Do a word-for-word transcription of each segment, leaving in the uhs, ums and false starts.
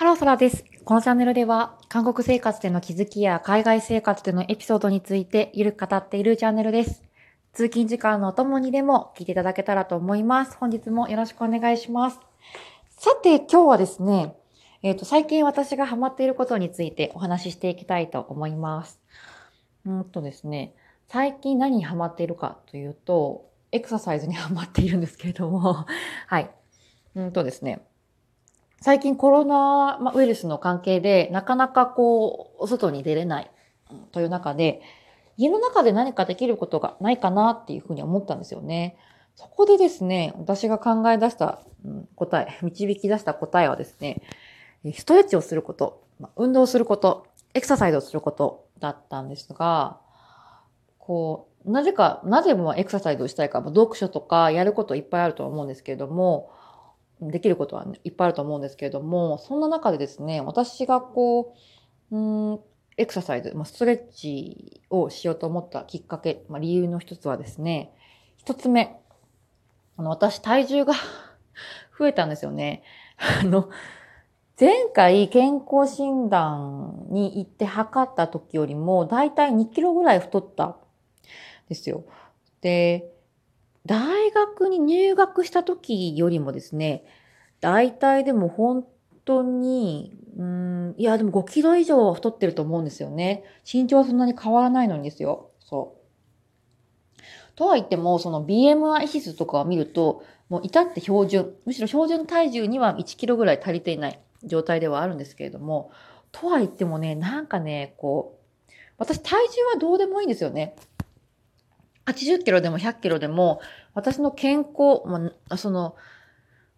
ハローソラです。このチャンネルでは韓国生活での気づきや海外生活でのエピソードについてゆるく語っているチャンネルです。通勤時間のお供にでも聞いていただけたらと思います。本日もよろしくお願いします。さて今日はですね、えっと、最近私がハマっていることについてお話ししていきたいと思います。うんとですね、最近何にハマっているかというと、エクササイズにハマっているんですけれども、はい。うんとですね、最近コロナウイルスの関係でなかなかこう、外に出れないという中で、家の中で何かできることがないかなっていうふうに思ったんですよね。そこでですね、私が考え出した答え、導き出した答えはですね、ストレッチをすること、運動すること、エクササイズをすることだったんですが、こう、なぜか、なぜもエクササイズをしたいか、読書とかやることいっぱいあると思うんですけれども、できることは、ね、いっぱいあると思うんですけれども、そんな中でですね、私がこう、うん、エクササイズ、まあ、ストレッチをしようと思ったきっかけ、まあ、理由の一つはですね、一つ目、あの、私体重が増えたんですよね。あの、前回健康診断に行って測った時よりも、だいたいにキロぐらい太ったんですよ。で、大学に入学した時よりもですね、大体でも本当に、うーん、いやでもごキロ以上太ってると思うんですよね。身長はそんなに変わらないのにですよ。そう。とは言っても、その ビーエムアイ 指数とかを見ると、もう至って標準、むしろ標準体重にはいちキロぐらい足りていない状態ではあるんですけれども、とは言ってもね、なんかね、こう、私体重はどうでもいいんですよね。はちじゅっキロでもひゃっキロでも、私の健康、まあ、その、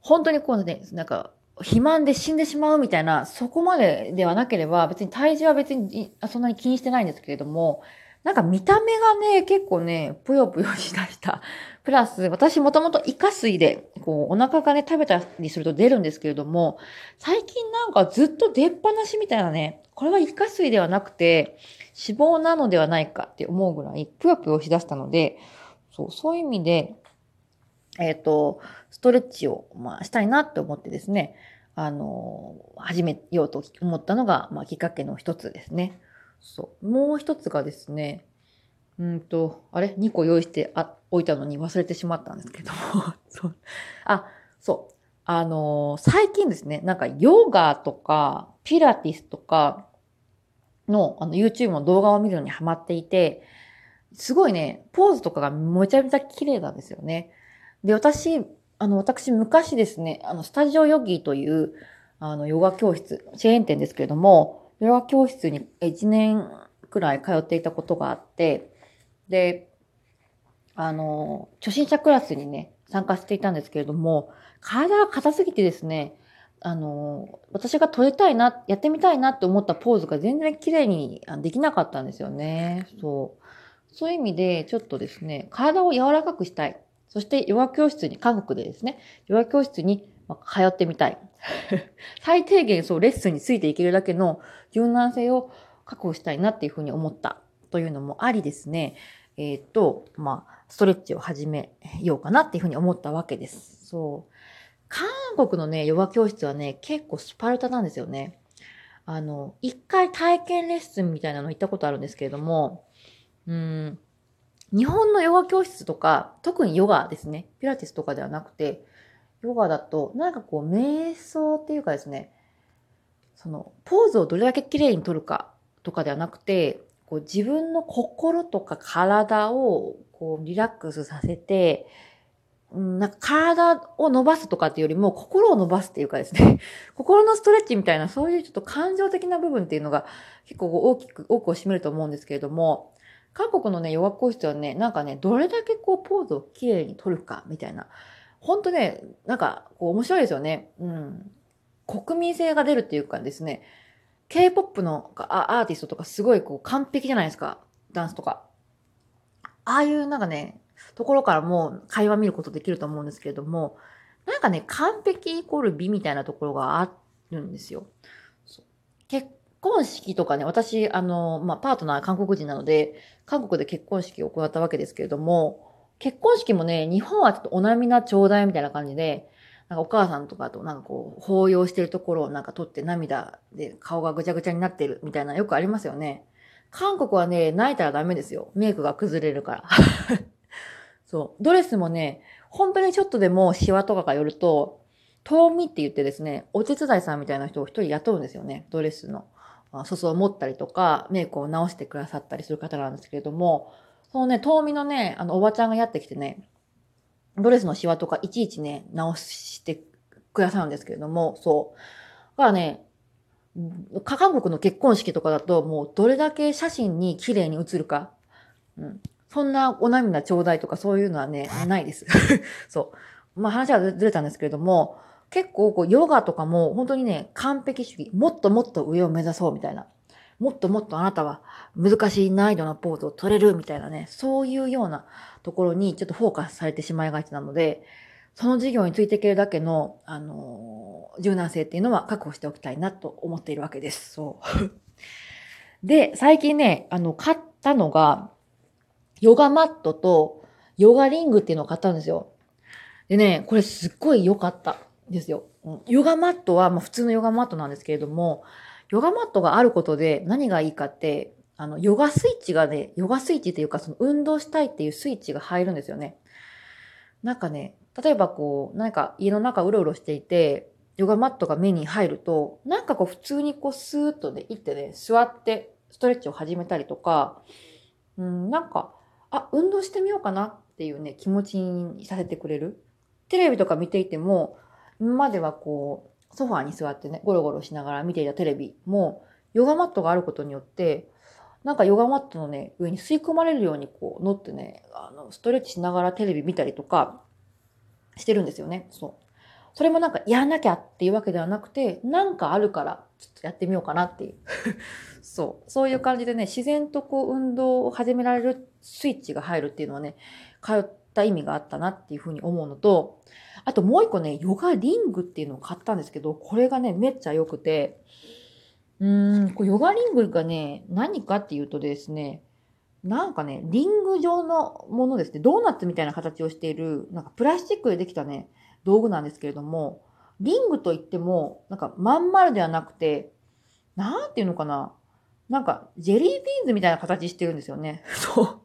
本当にこうね、なんか、肥満で死んでしまうみたいな、そこまでではなければ、別に体重は別にそんなに気にしてないんですけれども、なんか見た目がね、結構ね、ぷよぷよしだした。プラス、私もともとイカ水で、こう、お腹がね、食べたりすると出るんですけれども、最近なんかずっと出っ放しみたいなね、これはイカ水ではなくて、脂肪なのではないかって思うぐらい、ぷよぷよしだしたので、そう、そういう意味で、えっと、ストレッチを、まあ、したいなって思ってですね、あの、始めようと思ったのが、まあ、きっかけの一つですね。そう。もう一つがですね、うんと、あれ ?に 個用意してあおいたのに忘れてしまったんですけども。そう。あ、そう。あのー、最近ですね、なんかヨガとか、ピラティスとかの、あの、YouTube の動画を見るのにハマっていて、すごいね、ポーズとかがめちゃめちゃ綺麗なんですよね。で、私、あの、私昔ですね、あの、スタジオヨギという、あの、ヨガ教室、チェーン店ですけれども、ヨガ教室にいちねんくらい通っていたことがあって、で、あの、初心者クラスにね、参加していたんですけれども、体が硬すぎてですね、あの、私が取りたいな、やってみたいなって思ったポーズが全然綺麗にできなかったんですよね。そう。そういう意味で、ちょっとですね、体を柔らかくしたい。そして、ヨガ教室に、韓国でですね、ヨガ教室に通ってみたい。最低限そうレッスンについていけるだけの柔軟性を確保したいなっていうふうに思ったというのもありですね、えっと、まあ、ストレッチを始めようかなっていうふうに思ったわけです。そう。韓国のね、ヨガ教室はね、結構スパルタなんですよね。あの、一回体験レッスンみたいなの行ったことあるんですけれども、うーん、日本のヨガ教室とか、特にヨガですね、ピラティスとかではなくて、ヨガだと、なんかこう、瞑想っていうかですね、その、ポーズをどれだけ綺麗に撮るかとかではなくて、こう自分の心とか体をこうリラックスさせて、うん、なんか体を伸ばすとかっていうよりも、心を伸ばすっていうかですね、心のストレッチみたいな、そういうちょっと感情的な部分っていうのが結構大きく、多くを占めると思うんですけれども、韓国のね、ヨガ教室はね、なんかね、どれだけこう、ポーズを綺麗に撮るかみたいな、ほんとね、なんか、こう、面白いですよね。うん。国民性が出るっていうかですね、K-ポップ のアーティストとかすごいこう、完璧じゃないですか。ダンスとか。ああいうなんかね、ところからもう会話見ることできると思うんですけれども、なんかね、完璧イコール美みたいなところがあるんですよ。そう。結婚式とかね、私、あの、まあ、パートナー韓国人なので、韓国で結婚式を行ったわけですけれども、結婚式もね、日本はちょっとお涙頂戴みたいな感じで、なんかお母さんとかとなんかこう抱擁してるところをなんか撮って涙で顔がぐちゃぐちゃになってるみたいなよくありますよね。韓国はね、泣いたらダメですよ。メイクが崩れるから。そう。ドレスもね、本当にちょっとでもシワとかが寄ると、トーミって言ってですね、お手伝いさんみたいな人を一人雇うんですよね。ドレスの裾を持ったりとか、メイクを直してくださったりする方なんですけれども、そのね、トーミのね、あの、おばちゃんがやってきてね、ドレスのシワとかいちいちね、直してくださるんですけれども、そう。だからね、韓国の結婚式とかだと、もうどれだけ写真に綺麗に写るか。うん。そんなお涙ちょうだいとかそういうのはね、ないです。そう。まあ話はずれたんですけれども、結構こうヨガとかも本当にね、完璧主義。もっともっと上を目指そうみたいな。もっともっとあなたは難しい難易度のポーズを取れるみたいなね、そういうようなところにちょっとフォーカスされてしまいがちなので、その事業についていけるだけの、あのー、柔軟性っていうのは確保しておきたいなと思っているわけです。そう。で、最近ね、あの、買ったのが、ヨガマットとヨガリングっていうのを買ったんですよ。でね、これすっごい良かったんですよ。ヨガマットは、まあ、普通のヨガマットなんですけれども、ヨガマットがあることで何がいいかって、あの、ヨガスイッチがね、ヨガスイッチっていうか、その運動したいっていうスイッチが入るんですよね。なんかね、例えばこう、何か家の中うろうろしていて、ヨガマットが目に入ると、なんかこう普通にこうスーッとね、行ってね、座ってストレッチを始めたりとか、うん、なんか、あ、運動してみようかなっていうね、気持ちにさせてくれる。テレビとか見ていても、今まではこう、ソファーに座ってね、ゴロゴロしながら見ていたテレビも、ヨガマットがあることによって、なんかヨガマットのね、上に吸い込まれるようにこう、乗ってね、あの、ストレッチしながらテレビ見たりとか、してるんですよね。そう。それもなんかやらなきゃっていうわけではなくて、なんかあるから、ちょっとやってみようかなっていう。そう。そういう感じでね、自然とこう、運動を始められるスイッチが入るっていうのはね、通った意味があったなっていうふうに思うのと、あともう一個ね、ヨガリングっていうのを買ったんですけど、これがね、めっちゃ良くて、うーん、こうヨガリングがね、何かっていうとですね、なんかね、リング状のものですね。ドーナツみたいな形をしている、なんかプラスチックでできたね、道具なんですけれども、リングといっても、なんかまん丸ではなくて、なんていうのかな。なんかジェリービーンズみたいな形してるんですよね。そう。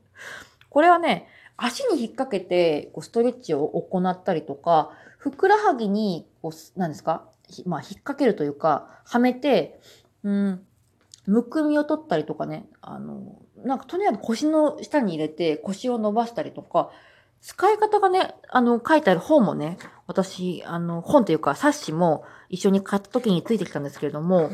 これはね、足に引っ掛けてこうストレッチを行ったりとか、ふくらはぎにこう、なんですか、まあ引っ掛けるというか、はめて、うん、むくみを取ったりとかね、あの、なんかとにかく腰の下に入れて腰を伸ばしたりとか、使い方がね、あの、書いてある本もね、私、あの、本というか冊子も一緒に買った時についてきたんですけれども、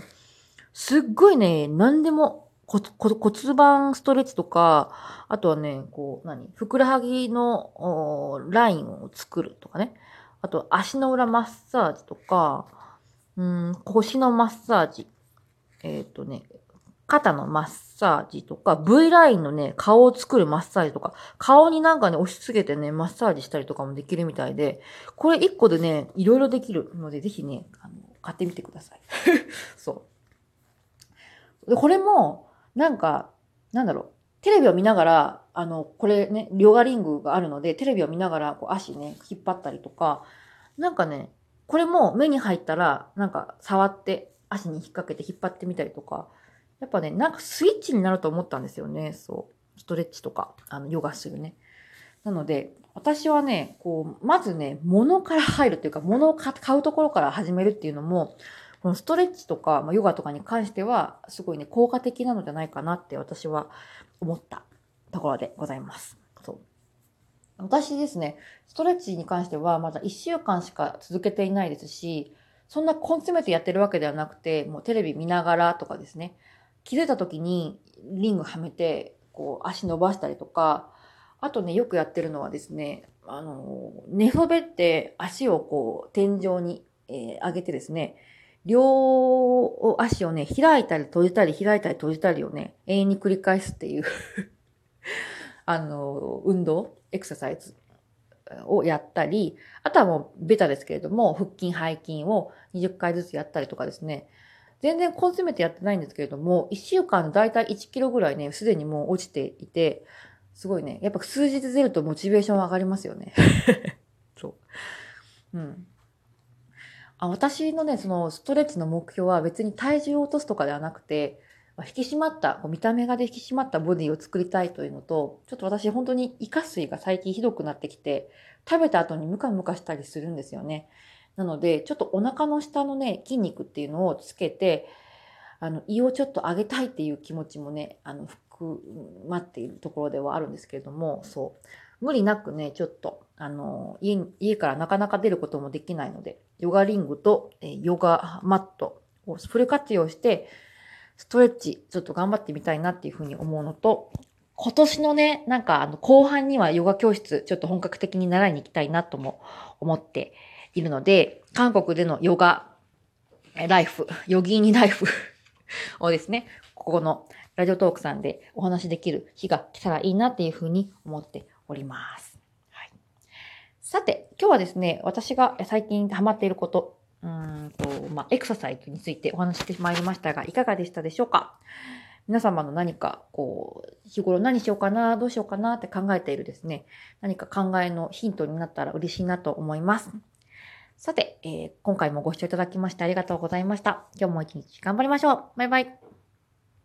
すっごいね、何でも骨、骨盤ストレッチとか、あとはね、こう、何、ふくらはぎのラインを作るとかね、あと足の裏マッサージとか、うん、腰のマッサージ、えっとね、肩のマッサージとか、V ラインのね、顔を作るマッサージとか、顔になんかね、押し付けてね、マッサージしたりとかもできるみたいで、これ一個でね、いろいろできるので、ぜひね、あの、買ってみてください。そう。で、これも、なんか、なんだろう、テレビを見ながら、あの、これね、ヨガリングがあるので、テレビを見ながら、こう、足ね、引っ張ったりとか、なんかね、これも目に入ったら、なんか、触って、足に引っ掛けて引っ張ってみたりとか、やっぱね、なんかスイッチになると思ったんですよね。そう。ストレッチとか、あの、ヨガするね。なので、私はね、こう、まずね、物から入るというか、物を買うところから始めるっていうのも、このストレッチとか、まあ、ヨガとかに関しては、すごいね、効果的なのじゃないかなって私は思ったところでございます。そう。私ですね、ストレッチに関しては、まだいっしゅうかんしか続けていないですし、そんな根詰めてやってるわけではなくて、もうテレビ見ながらとかですね、気づいた時にリングはめて、こう足伸ばしたりとか、あとね、よくやってるのはですね、あの、寝そべって足をこう天井に、えー、上げてですね、両足をね、開いたり閉じたり開いたり閉じたりをね、永遠に繰り返すっていう、あの、運動、エクササイズをやったり、あとはもうベタですけれども、腹筋、背筋をにじゅっかいずつやったりとかですね、全然根詰めてやってないんですけれども、いっしゅうかんだいたいいちキロぐらいね、すでにもう落ちていて、すごいね、やっぱ数日出るとモチベーション上がりますよね。そう。うん。あ、私のね、そのストレッチの目標は別に体重を落とすとかではなくて、まあ引き締まった、こう見た目がで引き締まったボディを作りたいというのと、ちょっと私本当に胃下垂が最近ひどくなってきて、食べた後にムカムカしたりするんですよね。なので、ちょっとお腹の下のね、筋肉っていうのをつけて、あの、胃をちょっと上げたいっていう気持ちもね、あの、待っているところではあるんですけれども、そう無理なくね、ちょっとあの 家, 家からなかなか出ることもできないので、ヨガリングとえヨガマットをフル活用してストレッチちょっと頑張ってみたいなっていうふうに思うのと、今年のね、なんかあの後半にはヨガ教室ちょっと本格的に習いに行きたいなとも思っているので、韓国でのヨガライフ、ヨギーニライフをですね、ここのラジオトークさんでお話しできる日が来たらいいなっていうふうに思っております。はい、さて、今日はですね、私が最近ハマっていること、うーんと、まあ、エクササイズについてお話ししてまいりましたが、いかがでしたでしょうか？皆様の何か、こう、日頃何しようかな、どうしようかなって考えているですね、何か考えのヒントになったら嬉しいなと思います。さて、えー、今回もご視聴いただきましてありがとうございました。今日も一日頑張りましょう。バイバイ。